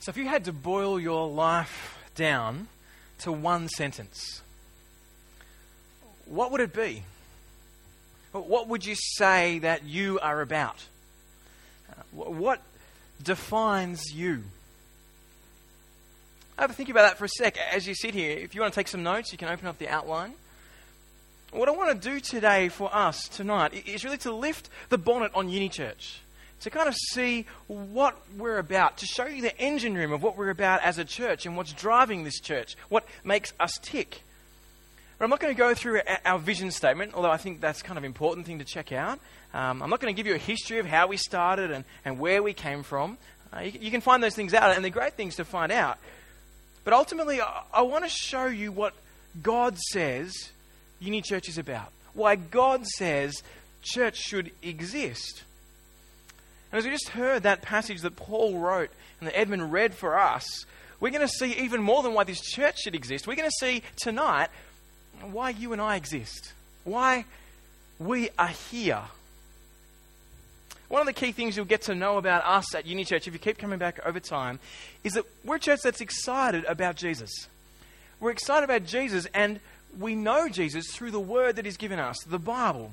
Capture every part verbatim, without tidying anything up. So if you had to boil your life down to one sentence, what would it be? What would you say that you are about? What defines you? Have a think about that for a sec. As you sit here, if you want to take some notes, you can open up the outline. What I want to do today for us tonight is really to lift the bonnet on Uni Church, to kind of see what we're about, to show you the engine room of what we're about as a church and what's driving this church, what makes us tick. But I'm not going to go through our vision statement, although I think that's kind of an important thing to check out. Um, I'm not going to give you a history of how we started and, and where we came from. Uh, you, you can find those things out, and they're great things to find out. But ultimately, I, I want to show you what God says Uni Church is about, why God says church should exist. And as we just heard that passage that Paul wrote and that Edmund read for us, we're going to see even more than why this church should exist. We're going to see tonight why you and I exist, why we are here. One of the key things you'll get to know about us at Uni Church, if you keep coming back over time, is that we're a church that's excited about Jesus. We're excited about Jesus, and we know Jesus through the word that he's given us, the Bible.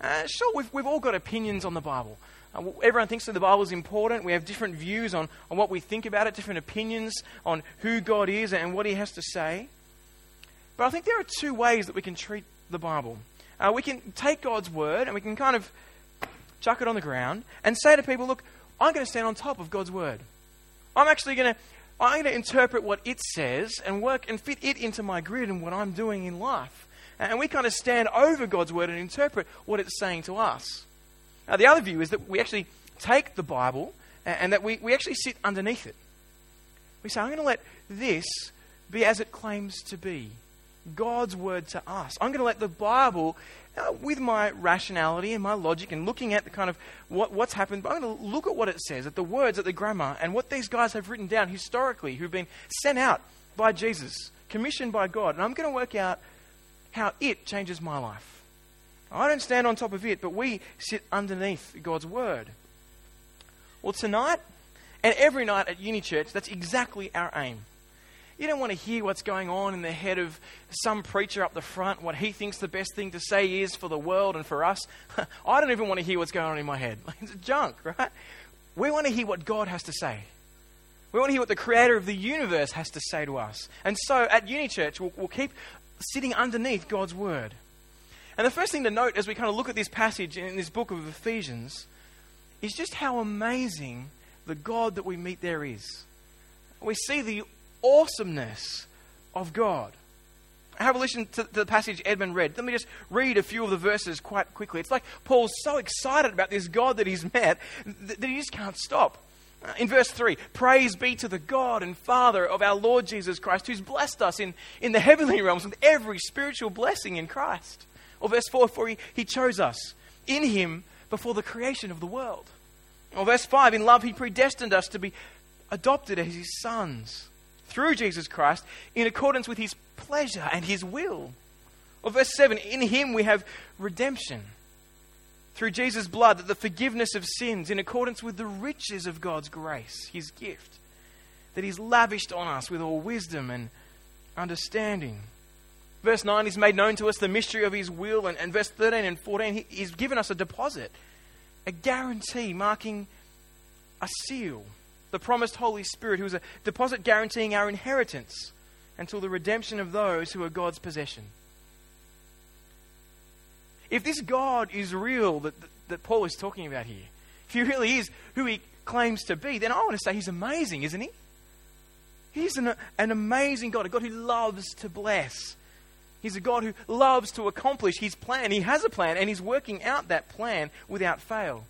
Uh, sure, we've, we've all got opinions on the Bible. Uh, everyone thinks that the Bible is important. We have different views on, on what we think about it, different opinions on who God is and what he has to say. But I think there are two ways that we can treat the Bible. Uh, we can take God's word and we can kind of chuck it on the ground and say to people, look, I'm going to stand on top of God's word. I'm actually going to I'm going to interpret what it says and work and fit it into my grid and what I'm doing in life. And we kind of stand over God's word and interpret what it's saying to us. Now, the other view is that we actually take the Bible and that we, we actually sit underneath it. We say, I'm going to let this be as it claims to be, God's word to us. I'm going to let the Bible, uh, with my rationality and my logic and looking at the kind of what, what's happened, but I'm going to look at what it says, at the words, at the grammar, and what these guys have written down historically, who've been sent out by Jesus, commissioned by God, and I'm going to work out how it changes my life. I don't stand on top of it, but we sit underneath God's word. Well, tonight and every night at Uni Church, that's exactly our aim. You don't want to hear what's going on in the head of some preacher up the front, what he thinks the best thing to say is for the world and for us. I don't even want to hear what's going on in my head. It's junk, right? We want to hear what God has to say. We want to hear what the creator of the universe has to say to us. And so at Uni Church, we'll, we'll keep sitting underneath God's word. And the first thing to note as we kind of look at this passage in this book of Ephesians is just how amazing the God that we meet there is. We see the awesomeness of God. Have a listen to the passage Edmund read. Let me just read a few of the verses quite quickly. It's like Paul's so excited about this God that he's met that he just can't stop. In verse three, praise be to the God and Father of our Lord Jesus Christ, who's blessed us in, in the heavenly realms with every spiritual blessing in Christ. Or verse four, for he, he chose us in him before the creation of the world. Or verse five, in love he predestined us to be adopted as his sons through Jesus Christ, in accordance with his pleasure and his will. Or verse seven, in him we have redemption, through Jesus' blood, that the forgiveness of sins, in accordance with the riches of God's grace, his gift, that he's lavished on us with all wisdom and understanding. Verse nine, he's made known to us the mystery of his will, and, and verse thirteen and fourteen, he, he's given us a deposit, a guarantee marking a seal, the promised Holy Spirit, who is a deposit guaranteeing our inheritance until the redemption of those who are God's possession. If this God is real that, that Paul is talking about here, if he really is who he claims to be, then I want to say he's amazing, isn't he? He's an, an amazing God, a God who loves to bless. He's a God who loves to accomplish his plan. He has a plan, and he's working out that plan without fail.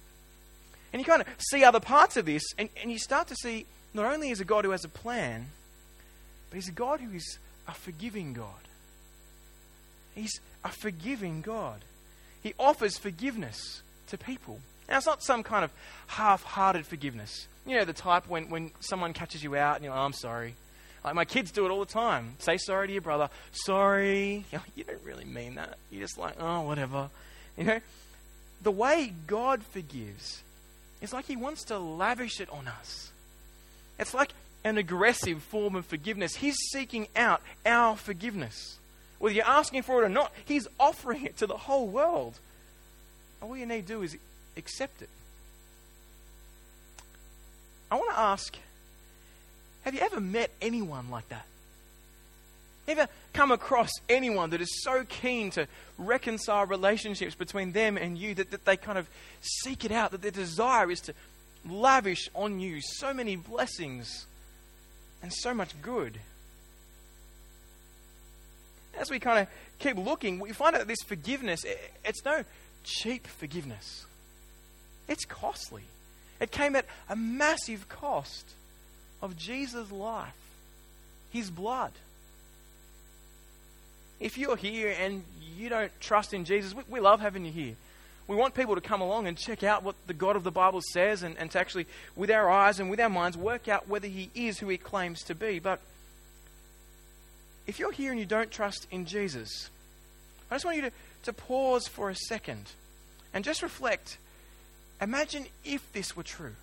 And you kind of see other parts of this, and, and you start to see not only is a God who has a plan, but he's a God who is a forgiving God. He's a forgiving God. He offers forgiveness to people. Now, it's not some kind of half-hearted forgiveness. You know, the type when, when someone catches you out and you're like, oh, I'm sorry. Like, my kids do it all the time. Say sorry to your brother. Sorry. You're like, you don't really mean that. You're just like, oh, whatever. You know, the way God forgives, it's like he wants to lavish it on us. It's like an aggressive form of forgiveness. He's seeking out our forgiveness. Whether you're asking for it or not, He's offering it to the whole world. And all you need to do is accept it. I want to ask, have you ever met anyone like that? Ever come across anyone that is so keen to reconcile relationships between them and you that, that they kind of seek it out, that their desire is to lavish on you so many blessings and so much good? As we kind of keep looking, we find out that this forgiveness, it, it's no cheap forgiveness. It's costly. It came at a massive cost of Jesus' life, His blood. If you're here and you don't trust in Jesus, we, we love having you here. We want people to come along and check out what the God of the Bible says and, and to actually, with our eyes and with our minds, work out whether He is who He claims to be. But if you're here and you don't trust in Jesus, I just want you to, to pause for a second and just reflect. Imagine if this were true.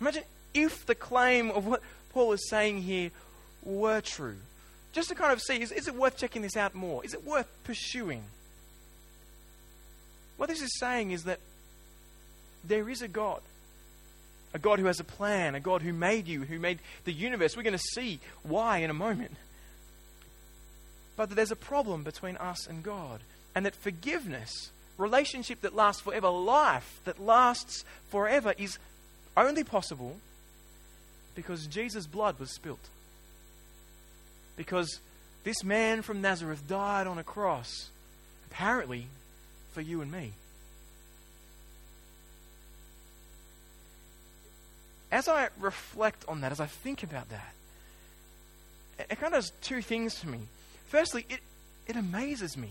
Imagine if the claim of what Paul is saying here were true. Just to kind of see, is, is it worth checking this out more? Is it worth pursuing? What this is saying is that there is a God. A God who has a plan. A God who made you, who made the universe. We're going to see why in a moment. But that there's a problem between us and God. And that forgiveness, relationship that lasts forever, life that lasts forever, is only possible because Jesus' blood was spilt. Because this man from Nazareth died on a cross, apparently for you and me. As I reflect on that, as I think about that, it kind of does two things for me. Firstly, it, it amazes me.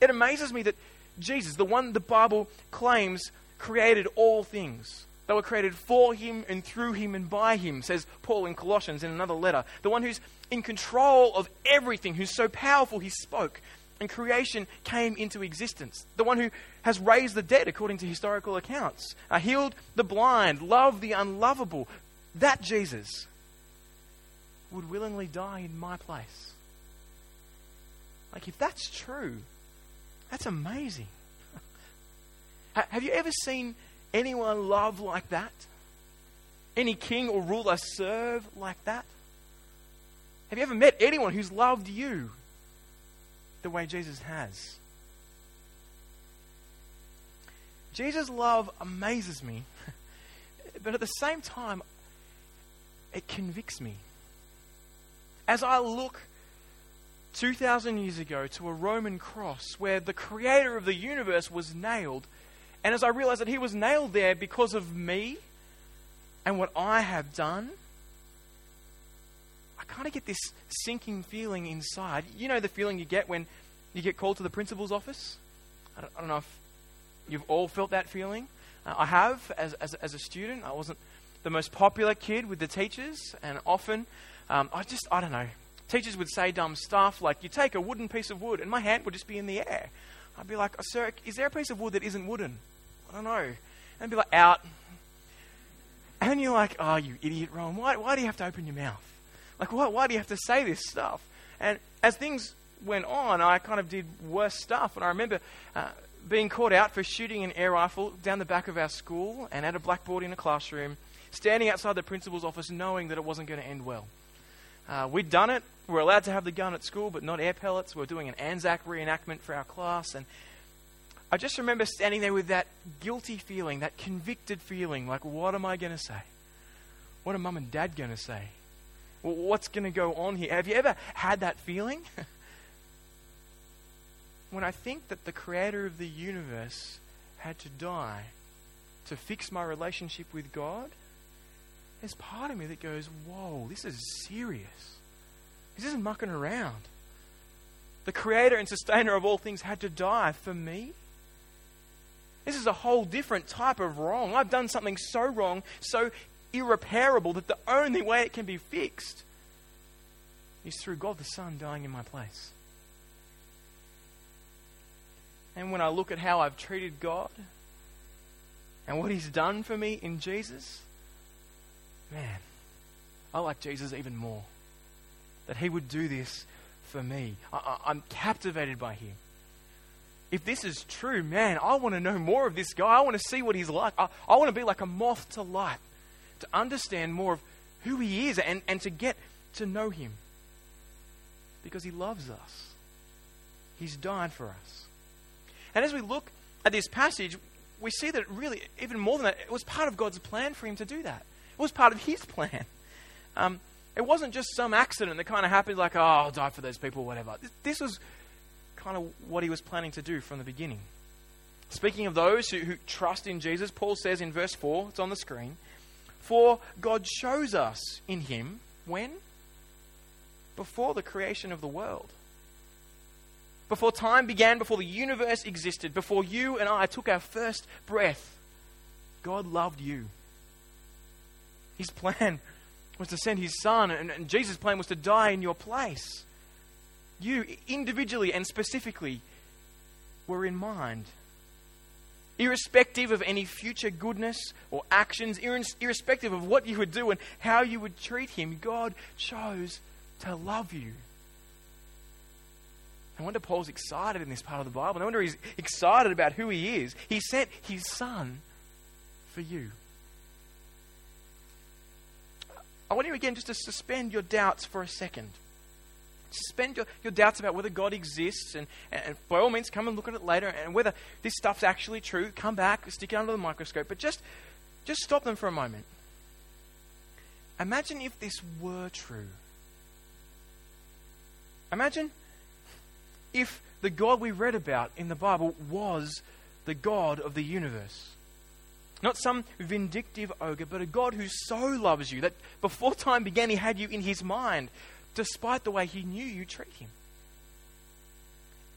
It amazes me that Jesus, the one the Bible claims created all things, they were created for Him and through Him and by Him, says Paul in Colossians in another letter. The one who's in control of everything, who's so powerful He spoke and creation came into existence. The one who has raised the dead according to historical accounts, healed the blind, loved the unlovable. That Jesus would willingly die in my place. Like, if that's true, that's amazing. Have you ever seen anyone love like that? Any king or ruler serve like that? Have you ever met anyone who's loved you the way Jesus has? Jesus' love amazes me, but at the same time, it convicts me. As I look two thousand years ago to a Roman cross where the creator of the universe was nailed, and as I realized that He was nailed there because of me and what I have done, I kind of get this sinking feeling inside. You know the feeling you get when you get called to the principal's office? I don't, I don't know if you've all felt that feeling. Uh, I have as, as, as a student. I wasn't the most popular kid with the teachers, and often um, I just, I don't know, teachers would say dumb stuff like, you take a wooden piece of wood, and my hand would just be in the air. I'd be like, oh, sir, is there a piece of wood that isn't wooden? I don't know. And I'd be like, out. And you're like, oh, you idiot, Ron. Why, why do you have to open your mouth? Like, why, why do you have to say this stuff? And as things went on, I kind of did worse stuff. And I remember uh, being caught out for shooting an air rifle down the back of our school and at a blackboard in a classroom, standing outside the principal's office knowing that it wasn't going to end well. Uh, we'd done it. We were allowed to have the gun at school, but not air pellets. We were doing an Anzac reenactment for our class. And I just remember standing there with that guilty feeling, that convicted feeling, like, what am I going to say? What are mum and dad going to say? Well, what's going to go on here? Have you ever had that feeling? When I think that the creator of the universe had to die to fix my relationship with God, there's part of me that goes, whoa, this is serious. This isn't mucking around. The creator and sustainer of all things had to die for me. This is a whole different type of wrong. I've done something so wrong, so irreparable, that the only way it can be fixed is through God the Son dying in my place. And when I look at how I've treated God and what He's done for me in Jesus, man, I like Jesus even more. That he would do this for me. I, I, I'm captivated by him. If this is true, man, I want to know more of this guy. I want to see what he's like. I, I want to be like a moth to light, to understand more of who he is and, and to get to know him. Because he loves us. He's died for us. And as we look at this passage, we see that really, even more than that, it was part of God's plan for him to do that. It was part of his plan. Um, it wasn't just some accident that kind of happened like, oh, I'll die for those people, whatever. This was kind of what he was planning to do from the beginning. Speaking of those who, who trust in Jesus, Paul says in verse four, it's on the screen, for God shows us in him, when? Before the creation of the world. Before time began, before the universe existed, before you and I took our first breath, God loved you. His plan was to send his son, and, and Jesus' plan was to die in your place. You, individually and specifically, were in mind. Irrespective of any future goodness or actions, irrespective of what you would do and how you would treat him, God chose to love you. No wonder Paul's excited in this part of the Bible. No wonder he's excited about who he is. He sent his son for you. I want you again just to suspend your doubts for a second. Suspend your, your doubts about whether God exists, and, and by all means come and look at it later, and whether this stuff's actually true. Come back, stick it under the microscope, but just, just stop them for a moment. Imagine if this were true. Imagine if the God we read about in the Bible was the God of the universe. Not some vindictive ogre, but a God who so loves you that before time began, he had you in his mind, despite the way he knew you treat him.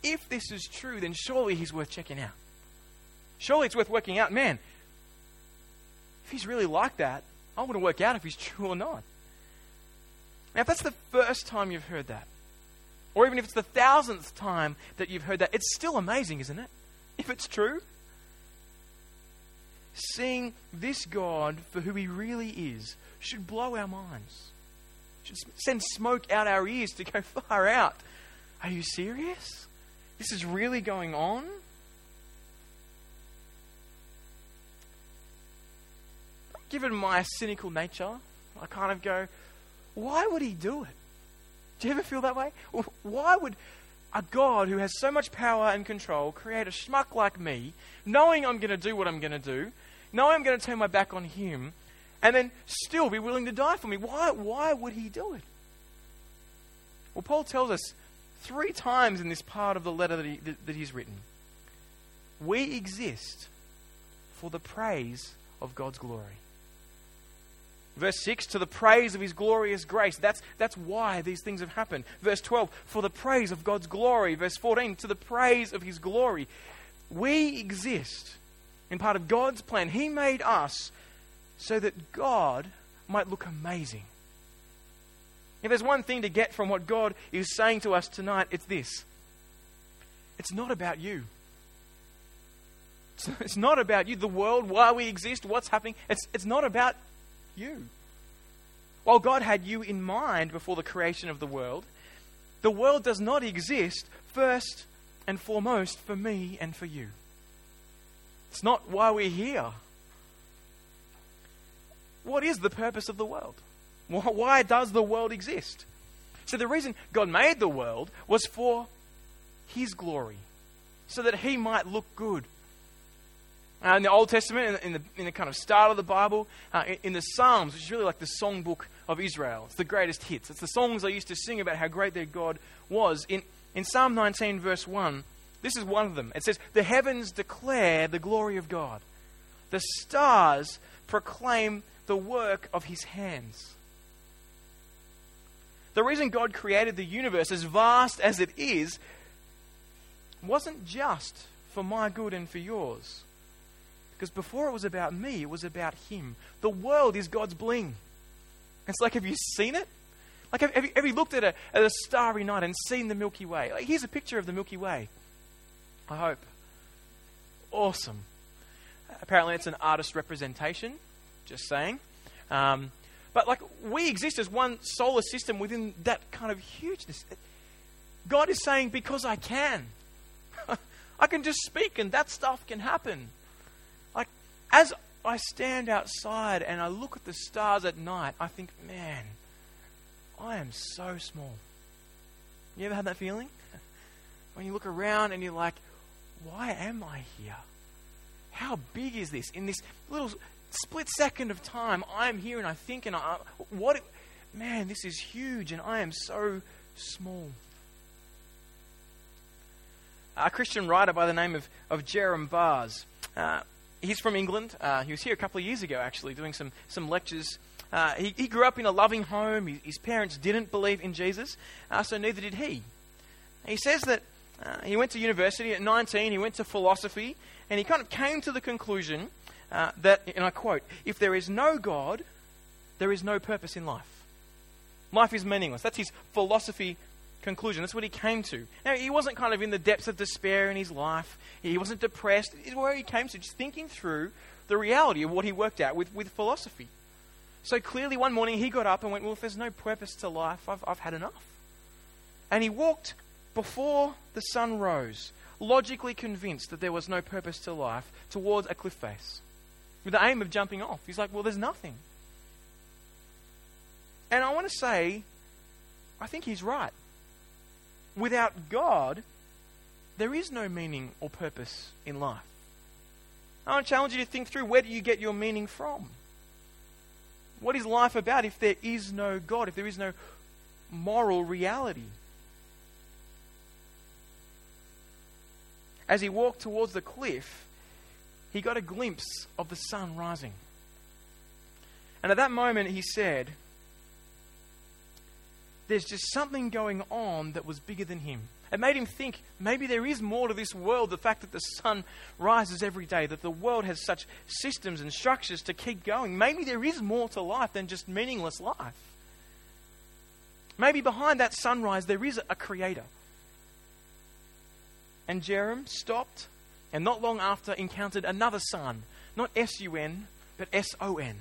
If this is true, then surely he's worth checking out. Surely it's worth working out. Man, if he's really like that, I want to work out if he's true or not. Now, if that's the first time you've heard that, or even if it's the thousandth time that you've heard that, it's still amazing, isn't it? If it's true. Seeing this God for who he really is should blow our minds. Should send smoke out our ears to go far out. Are you serious? This is really going on? Given my cynical nature, I kind of go, why would he do it? Do you ever feel that way? Why would a God who has so much power and control create a schmuck like me, knowing I'm going to do what I'm going to do, knowing I'm going to turn my back on him, and then still be willing to die for me? Why, why would he do it? Well, Paul tells us three times in this part of the letter that, he, that, that he's written, we exist for the praise of God's glory. Verse six, to the praise of his glorious grace. That's, that's why these things have happened. Verse twelve, for the praise of God's glory. Verse fourteen, to the praise of his glory. We exist in part of God's plan. He made us so that God might look amazing. If there's one thing to get from what God is saying to us tonight, it's this. It's not about you. It's, it's not about you, the world, why we exist, what's happening. It's, it's not about you. While God had you in mind before the creation of the world, the world does not exist first and foremost for me and for you. It's not why we're here. What is the purpose of the world? Why does the world exist? So the reason God made the world was for his glory, so that he might look good. Uh, in the Old Testament, in the, in the, in the kind of start of the Bible, uh, in, in the Psalms, which is really like the songbook of Israel. It's the greatest hits. It's the songs they used to sing about how great their God was. In, in Psalm nineteen, verse one, this is one of them. It says, the heavens declare the glory of God. The stars proclaim the work of his hands. The reason God created the universe, as vast as it is, wasn't just for my good and for yours. Because before it was about me, it was about him. The world is God's bling. It's like, have you seen it? Like, have, have, you, have you looked at a, at a starry night and seen the Milky Way? Like, here's a picture of the Milky Way. I hope. Awesome. Apparently, it's an artist representation. Just saying. Um, But like we exist as one solar system within that kind of hugeness. God is saying, because I can. I can just speak and that stuff can happen. Like as I stand outside and I look at the stars at night, I think, man, I am so small. You ever had that feeling? When you look around and you're like, why am I here? How big is this? In this little split second of time, I'm here and I think and I... what? It, man, this is huge and I am so small. A Christian writer by the name of, of Jeram Bars. Uh, he's from England. Uh, he was here a couple of years ago, actually, doing some, some lectures. Uh, he, he grew up in a loving home. He, his parents didn't believe in Jesus, uh, so neither did he. He says that uh, he went to university at nineteen. He went to philosophy, and he kind of came to the conclusion uh, that, and I quote, if there is no God, there is no purpose in life. Life is meaningless. That's his philosophy conclusion. That's what he came to. Now, he wasn't kind of in the depths of despair in his life. He wasn't depressed. It's where he came to, just thinking through the reality of what he worked out with, with philosophy. So clearly one morning he got up and went, well, if there's no purpose to life, I've, I've had enough. And he walked before the sun rose, logically convinced that there was no purpose to life, towards a cliff face with the aim of jumping off. He's like, well, there's nothing. And I want to say, I think he's right. Without God, there is no meaning or purpose in life. I want to challenge you to think through, where do you get your meaning from? What is life about if there is no God, if there is no moral reality? As he walked towards the cliff, he got a glimpse of the sun rising. And at that moment he said, there's just something going on that was bigger than him. It made him think, maybe there is more to this world, the fact that the sun rises every day, that the world has such systems and structures to keep going. Maybe there is more to life than just meaningless life. Maybe behind that sunrise, there is a creator. And Jeram stopped, and not long after encountered another sun, not S U N, but S O N.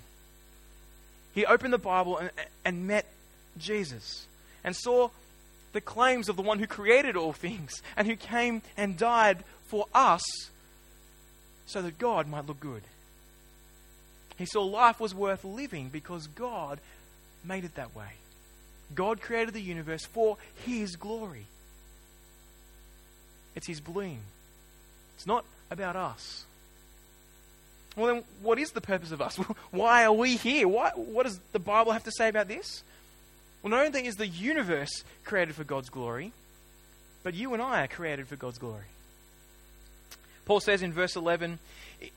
He opened the Bible and, and met Jesus, and saw the claims of the one who created all things and who came and died for us so that God might look good. He saw life was worth living because God made it that way. God created the universe for his glory. It's his being. It's not about us. Well, then what is the purpose of us? Why are we here? Why, what does the Bible have to say about this? Well, not only is the universe created for God's glory, but you and I are created for God's glory. Paul says in verse eleven,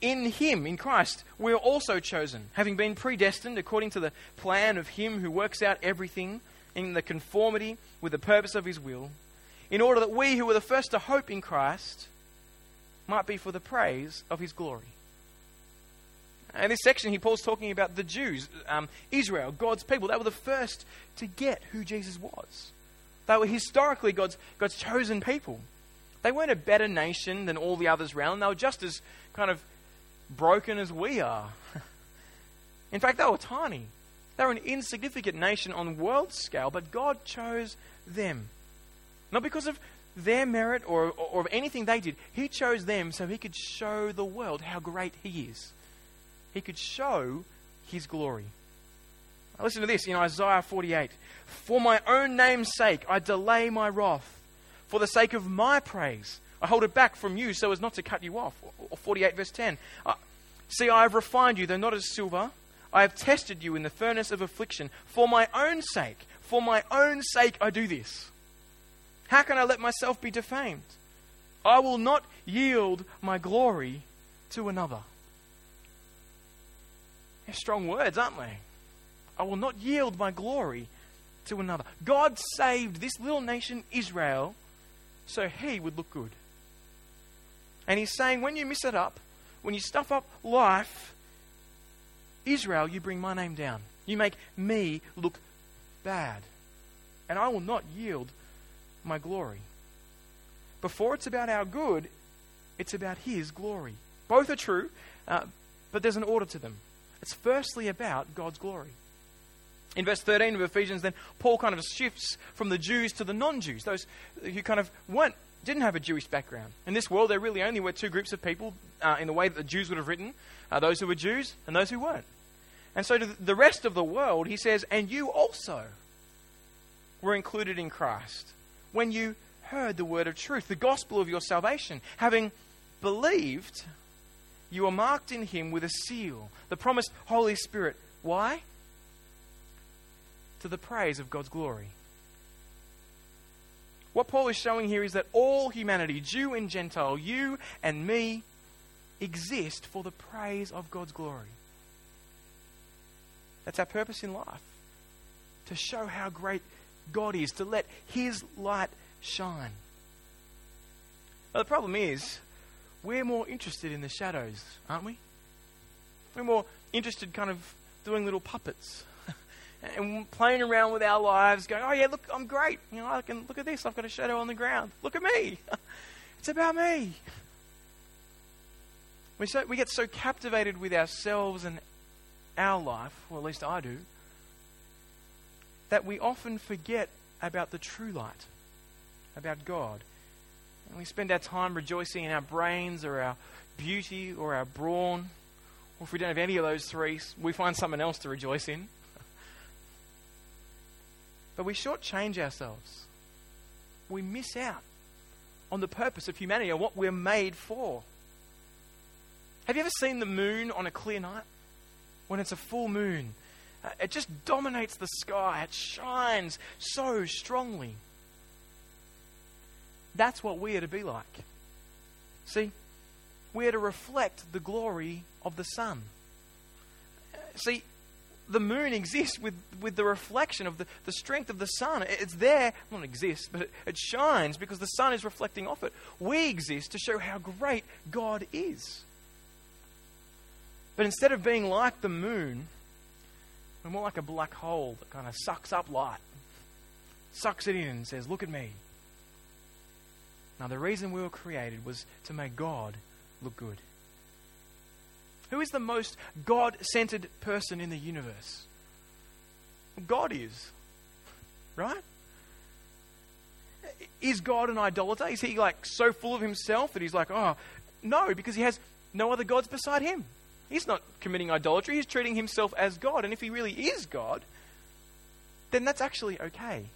in him, in Christ, we are also chosen, having been predestined according to the plan of him who works out everything in the conformity with the purpose of his will, in order that we who were the first to hope in Christ might be for the praise of his glory. In this section, he Paul's talking about the Jews, um, Israel, God's people. They were the first to get who Jesus was. They were historically God's God's chosen people. They weren't a better nation than all the others around. They were just as kind of broken as we are. In fact, they were tiny. They were an insignificant nation on world scale, but God chose them. Not because of their merit or, or, or of anything they did. He chose them so he could show the world how great he is. He could show his glory. Now listen to this in Isaiah forty-eight. For my own name's sake, I delay my wrath. For the sake of my praise, I hold it back from you so as not to cut you off. Or forty-eight verse ten. See, I have refined you, though not as silver. I have tested you in the furnace of affliction. For my own sake, for my own sake, I do this. How can I let myself be defamed? I will not yield my glory to another. They're strong words, aren't they? I will not yield my glory to another. God saved this little nation, Israel, so he would look good. And he's saying, when you mess it up, when you stuff up life, Israel, you bring my name down. You make me look bad. And I will not yield my glory. Before it's about our good, it's about his glory. Both are true, uh, but there's an order to them. It's firstly about God's glory. In verse thirteen of Ephesians, then, Paul kind of shifts from the Jews to the non-Jews, those who kind of weren't, didn't have a Jewish background. In this world, there really only were two groups of people uh, in the way that the Jews would have written, uh, those who were Jews and those who weren't. And so to the rest of the world, he says, and you also were included in Christ when you heard the word of truth, the gospel of your salvation. Having believed, you are marked in him with a seal, the promised Holy Spirit. Why? To the praise of God's glory. What Paul is showing here is that all humanity, Jew and Gentile, you and me, exist for the praise of God's glory. That's our purpose in life, to show how great God is, to let his light shine. Now, the problem is, we're more interested in the shadows, aren't we? We're more interested kind of doing little puppets and playing around with our lives, going, oh yeah, look, I'm great. You know, I can look at this. I've got a shadow on the ground. Look at me. It's about me. We so, we get so captivated with ourselves and our life, or at least I do, that we often forget about the true light, about God. And we spend our time rejoicing in our brains or our beauty or our brawn. Or if we don't have any of those three, we find something else to rejoice in. But we shortchange ourselves. We miss out on the purpose of humanity and what we're made for. Have you ever seen the moon on a clear night? When it's a full moon, uh, it just dominates the sky. It shines so strongly. That's what we are to be like. See, we are to reflect the glory of the sun. See, the moon exists with, with the reflection of the, the strength of the sun. It's there, well, it exists, but it, it shines because the sun is reflecting off it. We exist to show how great God is. But instead of being like the moon, we're more like a black hole that kind of sucks up light, sucks it in and says, look at me. Now, the reason we were created was to make God look good. Who is the most God-centered person in the universe? God is, right? Is God an idolater? Is he like so full of himself that he's like, oh, no, because he has no other gods beside him. He's not committing idolatry. He's treating himself as God. And if he really is God, then that's actually okay.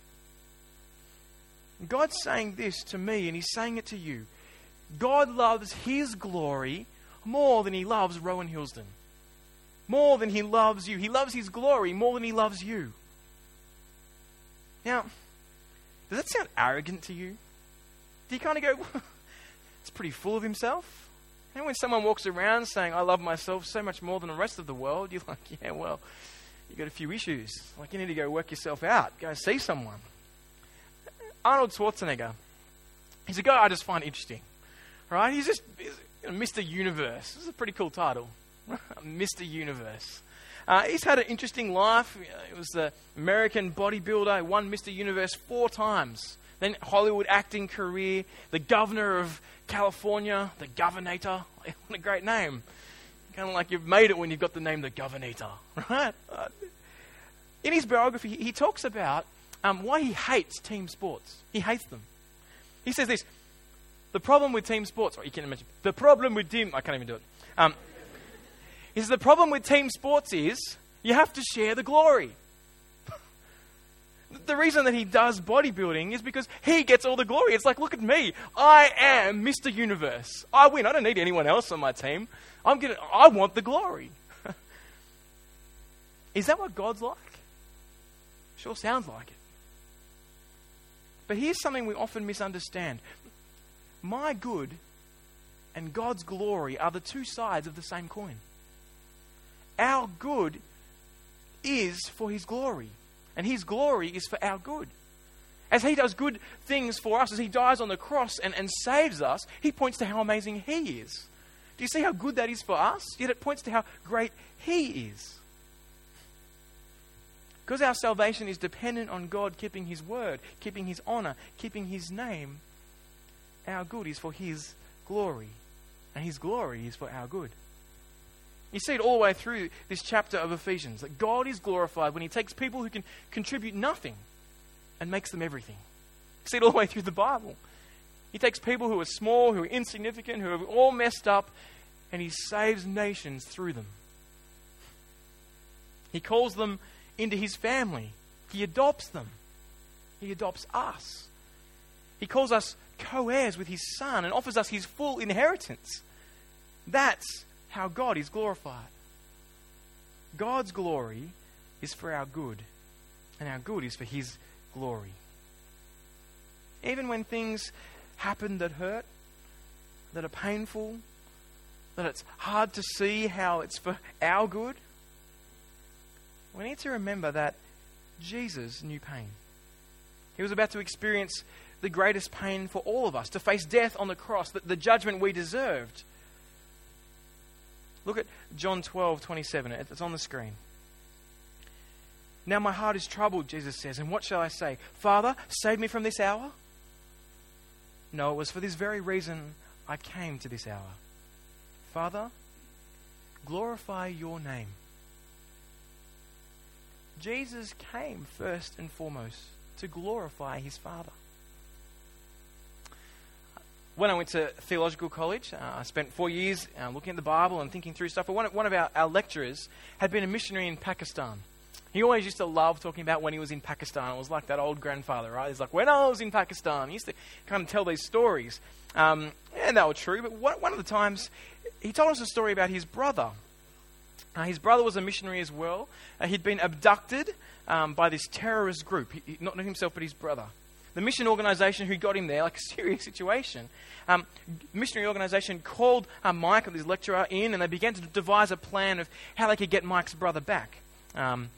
God's saying this to me, and he's saying it to you. God loves his glory more than he loves Rowan Hilsden. More than he loves you. He loves his glory more than he loves you. Now, does that sound arrogant to you? Do you kind of go, it's pretty full of himself? And when someone walks around saying, I love myself so much more than the rest of the world, you're like, yeah, well, you've got a few issues. Like, you need to go work yourself out. Go see someone. Arnold Schwarzenegger, he's a guy I just find interesting, right? He's just he's, you know, Mister Universe. This is a pretty cool title, Mister Universe. Uh, he's had an interesting life. He was the American bodybuilder, won Mister Universe four times. Then Hollywood acting career, the governor of California, the Governator. What a great name. Kind of like you've made it when you've got the name the Governator, right? In his biography, he talks about um, why he hates team sports. He hates them. He says this, the problem with team sports, or you can imagine, the problem with team, I can't even do it. Um, he says the problem with team sports is you have to share the glory. The reason that he does bodybuilding is because he gets all the glory. It's like, look at me. I am Mister Universe. I win. I don't need anyone else on my team. I'm gonna, I want the glory. Is that what God's like? Sure sounds like it. But here's something we often misunderstand. My good and God's glory are the two sides of the same coin. Our good is for his glory. And his glory is for our good. As he does good things for us, as he dies on the cross and, and saves us, he points to how amazing he is. Do you see how good that is for us? Yet it points to how great he is. Because our salvation is dependent on God keeping his word, keeping his honor, keeping his name, our good is for his glory. And his glory is for our good. You see it all the way through this chapter of Ephesians, that God is glorified when he takes people who can contribute nothing and makes them everything. You see it all the way through the Bible. He takes people who are small, who are insignificant, who are all messed up, and he saves nations through them. He calls them into his family. He adopts them. He adopts us. He calls us co-heirs with his son and offers us his full inheritance. That's how God is glorified. God's glory is for our good, and our good is for his glory. Even when things happen that hurt, that are painful, that it's hard to see how it's for our good, we need to remember that Jesus knew pain. He was about to experience the greatest pain for all of us, to face death on the cross, the, the judgment we deserved. Look at John twelve twenty-seven. It's on the screen. "Now my heart is troubled," Jesus says, "and what shall I say? Father, save me from this hour? No, it was for this very reason I came to this hour. Father, glorify your name." Jesus came first and foremost to glorify his Father. When I went to theological college, uh, I spent four years uh, looking at the Bible and thinking through stuff. But one, one of our, our lecturers had been a missionary in Pakistan. He always used to love talking about when he was in Pakistan. It was like that old grandfather, right? He's like, "When I was in Pakistan," he used to kind of tell these stories. Um, and they were true, but one, one of the times he told us a story about his brother. Uh, his brother was a missionary as well. Uh, he'd been abducted um, by this terrorist group, he, not himself but his brother. The mission organisation who got him there, like a serious situation. Um, missionary organisation called uh, Mike, this lecturer, in, and they began to devise a plan of how they could get Mike's brother back. Um,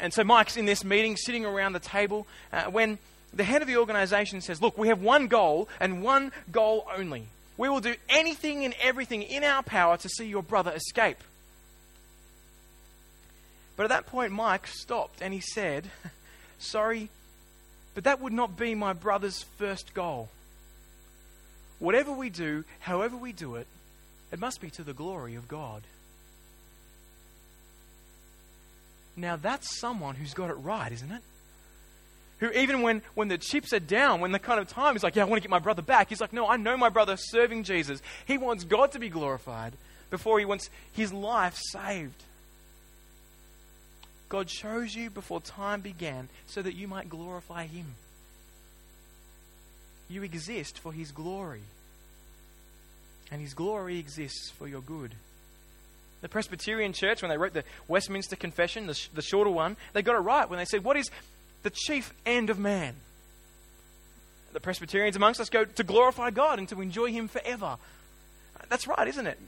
and so Mike's in this meeting, sitting around the table, uh, when the head of the organisation says, "Look, we have one goal and one goal only. We will do anything and everything in our power to see your brother escape." But at that point, Mike stopped and he said, "Sorry, but that would not be my brother's first goal. Whatever we do, however we do it, it must be to the glory of God." Now that's someone who's got it right, isn't it? Who even when, when the chips are down, when the kind of time is like, "Yeah, I want to get my brother back." He's like, "No, I know my brother serving Jesus." He wants God to be glorified before he wants his life saved. God chose you before time began so that you might glorify him. You exist for his glory. And his glory exists for your good. The Presbyterian Church, when they wrote the Westminster Confession, the, sh- the shorter one, they got it right when they said, "What is the chief end of man?" The Presbyterians amongst us go to glorify God and to enjoy him forever. That's right, isn't it?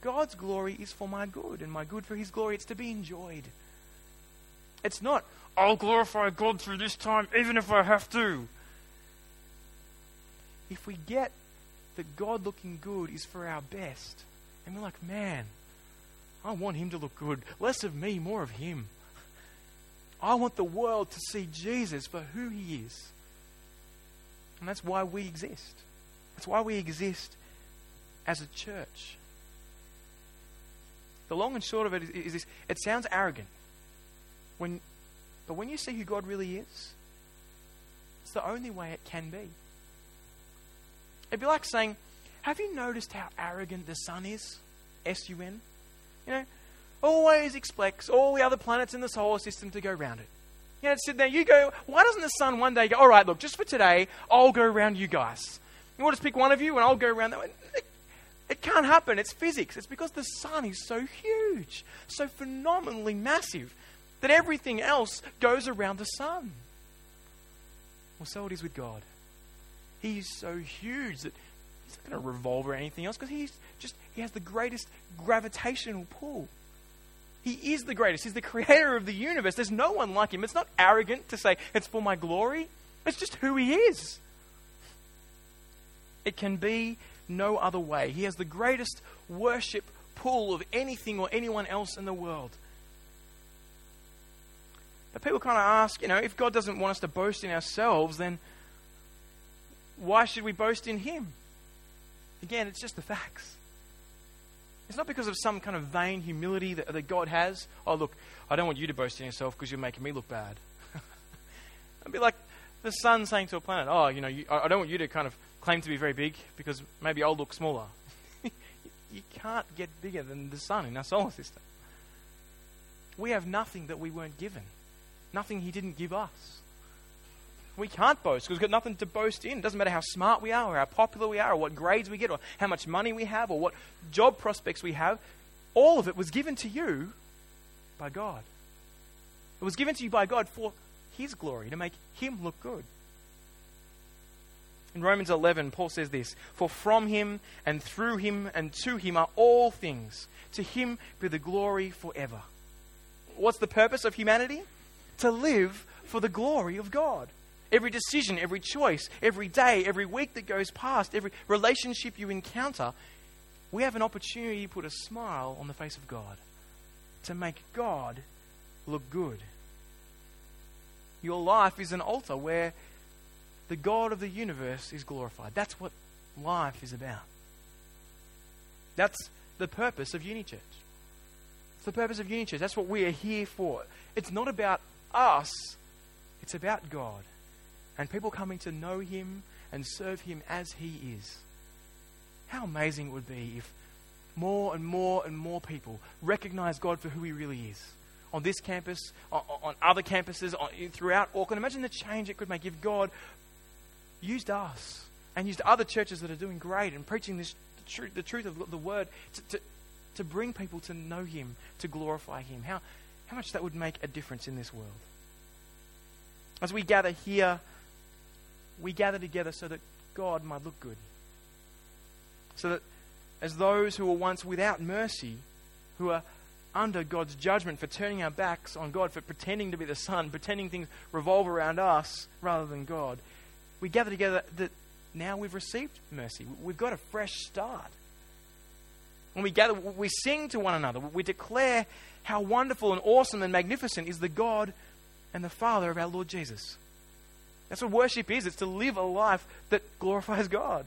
God's glory is for my good, and my good for his glory. It's to be enjoyed. It's not, "I'll glorify God through this time, even if I have to." If we get that God looking good is for our best, and we're like, "Man, I want him to look good. Less of me, more of him. I want the world to see Jesus for who he is." And that's why we exist. That's why we exist as a church. The long and short of it is, is this. It sounds arrogant. When, but when you see who God really is, it's the only way it can be. It'd be like saying, "Have you noticed how arrogant the sun is?" S U N. You know, always expects all the other planets in the solar system to go round it. You know, it's sitting there, you go, why doesn't the sun one day go, "All right, look, just for today, I'll go round you guys. We'll just pick one of you and I'll go round that one." It, it can't happen. It's physics. It's because the sun is so huge, so phenomenally massive, that everything else goes around the sun. Well, so it is with God. He is so huge that he's not going to revolve around anything else because he's just he has the greatest gravitational pull. He is the greatest. He's the creator of the universe. There's no one like him. It's not arrogant to say, "It's for my glory." It's just who he is. It can be no other way. He has the greatest worship pull of anything or anyone else in the world. But people kind of ask, you know, if God doesn't want us to boast in ourselves, then why should we boast in him? Again, it's just the facts. It's not because of some kind of vain humility that, that God has. Oh, look, I don't want you to boast in yourself because you're making me look bad. It'd be like the sun saying to a planet, oh, you know, you, I don't want you to kind of claim to be very big because maybe I'll look smaller. You can't get bigger than the sun in our solar system. We have nothing that we weren't given. Nothing he didn't give us. We can't boast because we've got nothing to boast in. It doesn't matter how smart we are or how popular we are or what grades we get or how much money we have or what job prospects we have. All of it was given to you by God. It was given to you by God for his glory, to make him look good. In Romans eleven, Paul says this, "For from him and through him and to him are all things. To him be the glory forever." What's the purpose of humanity? To live for the glory of God. Every decision, every choice, every day, every week that goes past, every relationship you encounter, we have an opportunity to put a smile on the face of God, to make God look good. Your life is an altar where the God of the universe is glorified. That's what life is about. That's the purpose of Uni Church. It's the purpose of Uni Church. That's what we are here for. It's not about us. It's about God. And people coming to know him and serve him as he is. How amazing it would be if more and more and more people recognize God for who he really is. On this campus, on, on other campuses, on, throughout Auckland. Imagine the change it could make if God used us and used other churches that are doing great and preaching this the truth, the truth of the word to, to, to bring people to know him, to glorify him. How, how much that would make a difference in this world. As we gather here, we gather together so that God might look good. So that as those who were once without mercy, who are under God's judgment for turning our backs on God, for pretending to be the sun, pretending things revolve around us rather than God, we gather together that now we've received mercy. We've got a fresh start. When we gather, we sing to one another. We declare how wonderful and awesome and magnificent is the God and the Father of our Lord Jesus. That's what worship is. It's to live a life that glorifies God.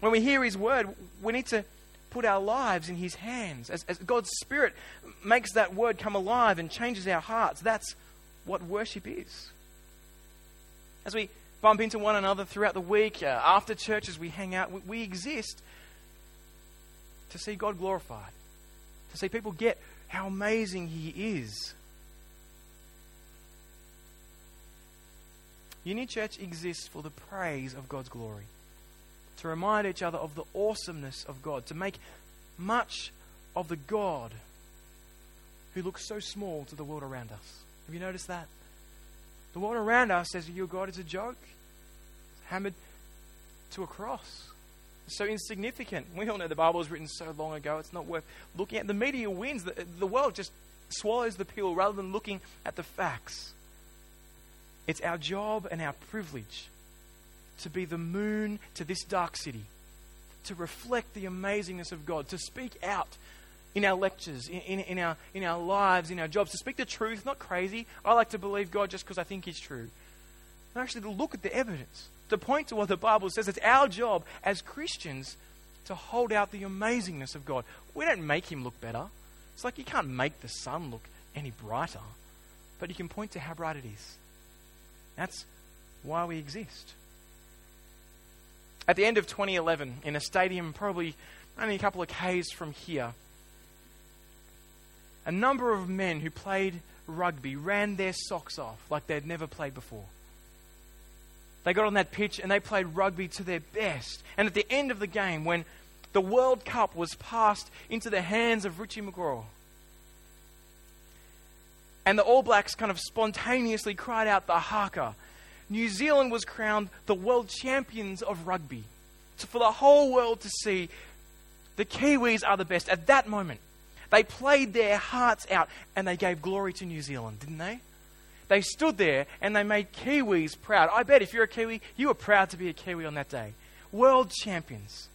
When we hear his word, we need to put our lives in his hands. As, as God's Spirit makes that word come alive and changes our hearts, that's what worship is. As we bump into one another throughout the week, uh, after church, as we hang out, we, we exist to see God glorified, to see people get how amazing he is. Uni Church exists for the praise of God's glory, to remind each other of the awesomeness of God, to make much of the God who looks so small to the world around us. Have you noticed that? The world around us says your God is a joke, hammered to a cross. It's so insignificant. We all know the Bible was written so long ago, it's not worth looking at. The media wins. The, the world just swallows the pill rather than looking at the facts. It's our job and our privilege to be the moon to this dark city, to reflect the amazingness of God, to speak out in our lectures, in, in, in our in our lives, in our jobs, to speak the truth, not crazy. I like to believe God just because I think he's true. And actually to look at the evidence, to point to what the Bible says. It's our job as Christians to hold out the amazingness of God. We don't make him look better. It's like you can't make the sun look any brighter, but you can point to how bright it is. That's why we exist. At the end of twenty eleven, in a stadium probably only a couple of k's from here, a number of men who played rugby ran their socks off like they'd never played before. They got on that pitch and they played rugby to their best. And at the end of the game, when the World Cup was passed into the hands of Richie McCaw, and the All Blacks kind of spontaneously cried out the haka, New Zealand was crowned the world champions of rugby. So for the whole world to see, the Kiwis are the best. At that moment, they played their hearts out and they gave glory to New Zealand, didn't they? They stood there and they made Kiwis proud. I bet if you're a Kiwi, you were proud to be a Kiwi on that day. World champions.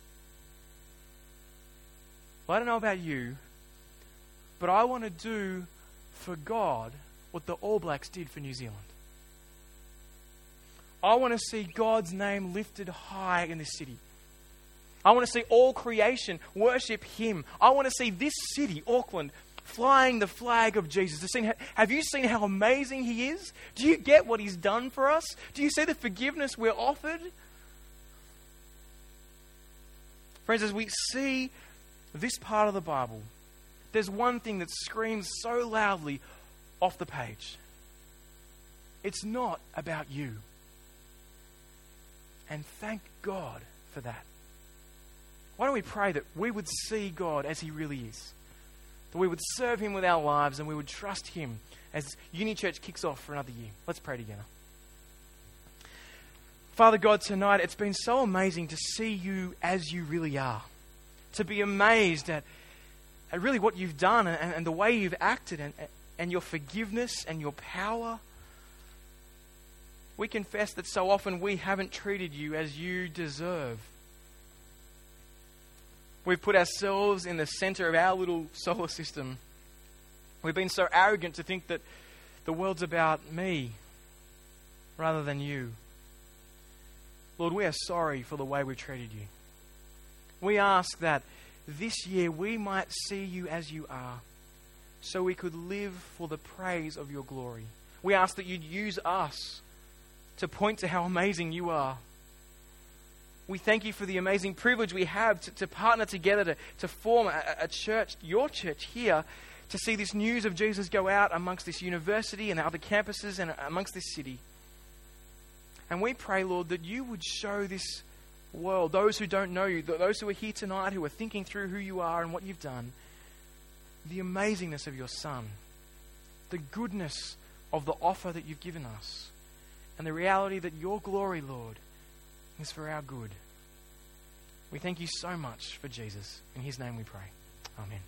Well, I don't know about you, but I want to do for God what the All Blacks did for New Zealand. I want to see God's name lifted high in this city. I want to see all creation worship Him. I want to see this city, Auckland, flying the flag of Jesus. Have you seen how amazing He is? Do you get what He's done for us? Do you see the forgiveness we're offered? Friends, as we see this part of the Bible, there's one thing that screams so loudly off the page. It's not about you. And thank God for that. Why don't we pray that we would see God as He really is? That we would serve Him with our lives and we would trust Him as Uni Church kicks off for another year. Let's pray together. Father God, tonight it's been so amazing to see You as You really are. To be amazed at, at really what You've done and, and the way You've acted and, and Your forgiveness and Your power. We confess that so often we haven't treated You as You deserve. We've put ourselves in the center of our little solar system. We've been so arrogant to think that the world's about me rather than You. Lord, we are sorry for the way we've treated You. We ask that this year we might see You as You are, so we could live for the praise of Your glory. We ask that You'd use us to point to how amazing You are. We thank You for the amazing privilege we have to, to partner together to, to form a, a church, Your church here, to see this news of Jesus go out amongst this university and other campuses and amongst this city. And we pray, Lord, that You would show this world, those who don't know You, those who are here tonight, who are thinking through who You are and what You've done, the amazingness of Your Son, the goodness of the offer that You've given us, and the reality that Your glory, Lord, is for our good. We thank You so much for Jesus. In His name we pray. Amen.